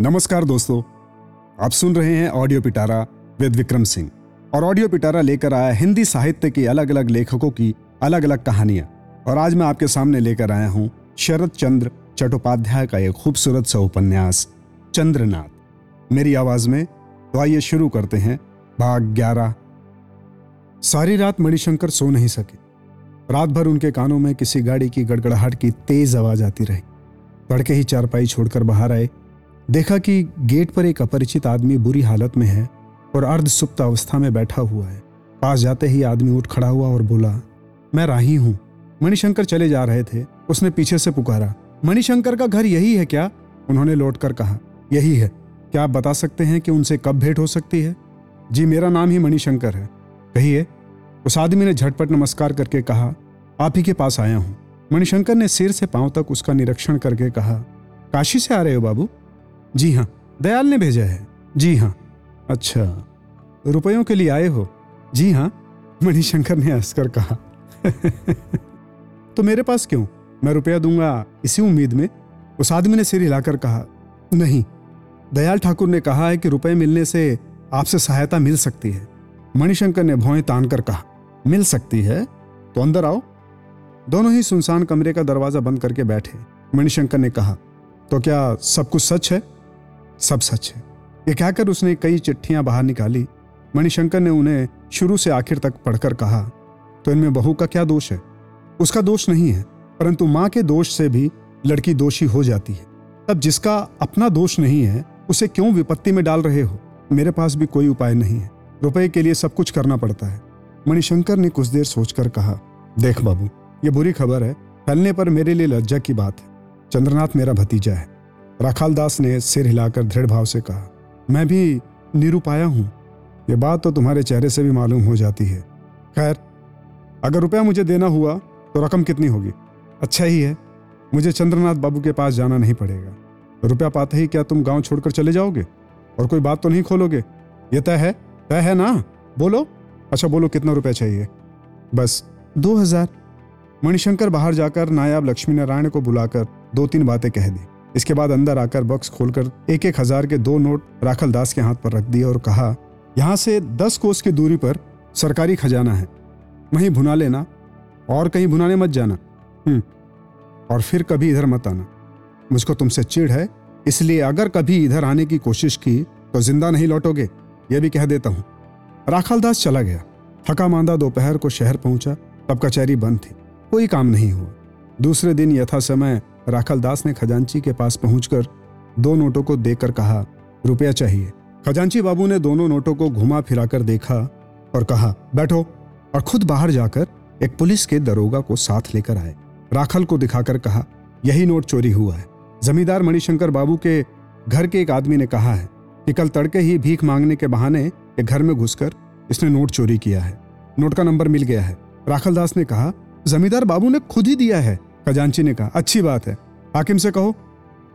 नमस्कार दोस्तों, आप सुन रहे हैं ऑडियो पिटारा विद विक्रम सिंह। और ऑडियो पिटारा लेकर आया हिंदी साहित्य के अलग अलग लेखकों की अलग अलग कहानियाँ। और आज मैं आपके सामने लेकर आया हूँ शरद चंद्र चट्टोपाध्याय का एक खूबसूरत सा उपन्यास चंद्रनाथ, मेरी आवाज़ में। तो आइए शुरू करते हैं भाग 11। सारी रात मणिशंकर सो नहीं सके। रात भर उनके कानों में किसी गाड़ी की गड़गड़ाहट की तेज आवाज आती रही। तड़के ही चारपाई छोड़कर बाहर आए, देखा कि गेट पर एक अपरिचित आदमी बुरी हालत में है और अर्धसुप्त अवस्था में बैठा हुआ है। पास जाते ही आदमी उठ खड़ा हुआ और बोला, मैं राही हूँ। मणिशंकर चले जा रहे थे। उसने पीछे से पुकारा, मणिशंकर का घर यही है क्या? उन्होंने लौटकर कहा, यही है। क्या आप बता सकते हैं कि उनसे कब भेंट हो सकती है? जी, मेरा नाम ही मणिशंकर है, कहिए। उस आदमी ने झटपट नमस्कार करके कहा, आप ही के पास आया हूँ। मणिशंकर ने सिर से पांव तक उसका निरीक्षण करके कहा, काशी से आ रहे हो बाबू? जी हाँ, दयाल ने भेजा है। जी हाँ, अच्छा, रुपयों के लिए आए हो? जी हाँ, मणिशंकर ने हंसकर कहा। तो मेरे पास क्यों? मैं रुपया दूंगा इसी उम्मीद में। उस आदमी ने सिर हिलाकर कहा, नहीं, दयाल ठाकुर ने कहा है कि रुपये मिलने से आपसे सहायता मिल सकती है। मणिशंकर ने भौएं तान कर कहा, मिल सकती है तो अंदर आओ। दोनों ही सुनसान कमरे का दरवाजा बंद करके बैठे। मणिशंकर ने कहा, तो क्या सब कुछ सच है? सब सच है। ये कहकर उसने कई चिट्ठियां बाहर निकाली। मणिशंकर ने उन्हें शुरू से आखिर तक पढ़कर कहा, तो इनमें बहू का क्या दोष है? उसका दोष नहीं है, परंतु माँ के दोष से भी लड़की दोषी हो जाती है। तब जिसका अपना दोष नहीं है उसे क्यों विपत्ति में डाल रहे हो? मेरे पास भी कोई उपाय नहीं है, रुपए के लिए सब कुछ करना पड़ता है। मणिशंकर ने कुछ देर सोचकर कहा, देख बाबू, ये बुरी खबर है, फैलने पर मेरे लिए लज्जा की बात है। चंद्रनाथ मेरा भतीजा है। राखाल दास ने सिर हिलाकर दृढ़ भाव से कहा, मैं भी निरुपाया हूँ। ये बात तो तुम्हारे चेहरे से भी मालूम हो जाती है। खैर, अगर रुपया मुझे देना हुआ तो रकम कितनी होगी? अच्छा ही है, मुझे चंद्रनाथ बाबू के पास जाना नहीं पड़ेगा। रुपया पाते ही क्या तुम गांव छोड़कर चले जाओगे और कोई बात तो नहीं खोलोगे? ये तय है ना? बोलो। अच्छा बोलो, कितना रुपया चाहिए? बस 2000। मणिशंकर बाहर जाकर नायाब लक्ष्मी नारायण को बुलाकर 2-3 बातें कह दी। इसके बाद अंदर आकर बॉक्स खोलकर 1-1 हज़ार के 2 नोट राखाल दास के हाथ पर रख दिए और कहा, यहाँ से 10 कोस की दूरी पर सरकारी खजाना है, वहीं भुना लेना और कहीं भुनाने मत जाना। और फिर कभी इधर मत आना। मुझको तुमसे चिढ़ है, इसलिए अगर कभी इधर आने की कोशिश की तो जिंदा नहीं लौटोगे, यह भी कह देता हूँ। राखाल दास चला गया। थका मांदा दोपहर को शहर पहुंचा। तब कचहरी बंद थी, कोई काम नहीं हुआ। दूसरे दिन यथा समय राखाल दास ने खजांची के पास पहुंचकर 2 नोटों को देकर कहा, रुपया चाहिए। खजांची बाबू ने दोनों नोटों को घुमा फिराकर देखा और कहा, बैठो। और खुद बाहर जाकर एक पुलिस के दरोगा को साथ लेकर आए। राखाल को दिखाकर कहा, यही नोट चोरी हुआ है। जमींदार मणिशंकर बाबू के घर के एक आदमी ने कहा है कि कल तड़के ही भीख मांगने के बहाने एक घर में घुसकर इसने नोट चोरी किया है। नोट का नंबर मिल गया है। राखाल दास ने कहा, जमींदार बाबू ने खुद ही दिया है। खजांची ने कहा, अच्छी बात है, हाकिम से कहो।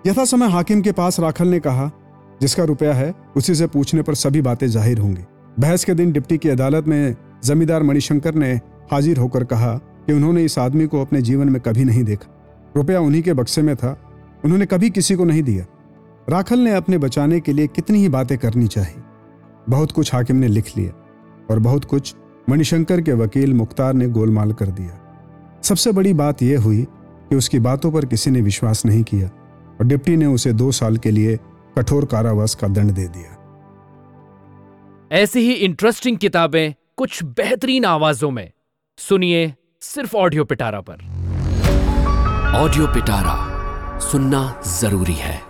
यथा समय हाकिम के पास राखाल ने कहा, जिसका रुपया है उसी से पूछने पर सभी बातें जाहिर होंगी। बहस के दिन डिप्टी की अदालत में जमींदार मणिशंकर ने हाजिर होकर कहा कि उन्होंने इस आदमी को अपने जीवन में कभी नहीं देखा। रुपया उन्हीं के बक्से में था, उन्होंने कभी किसी को नहीं दिया। राखाल ने अपने बचाने के लिए कितनी ही बातें करनी चाहिए। बहुत कुछ हाकिम ने लिख लिया और बहुत कुछ मणिशंकर के वकील मुख्तार ने गोलमाल कर दिया। सबसे बड़ी बात यह हुई कि उसकी बातों पर किसी ने विश्वास नहीं किया और डिप्टी ने उसे 2 साल के लिए कठोर कारावास का दंड दे दिया। ऐसी ही इंटरेस्टिंग किताबें कुछ बेहतरीन आवाजों में सुनिए सिर्फ ऑडियो पिटारा पर। ऑडियो पिटारा सुनना जरूरी है।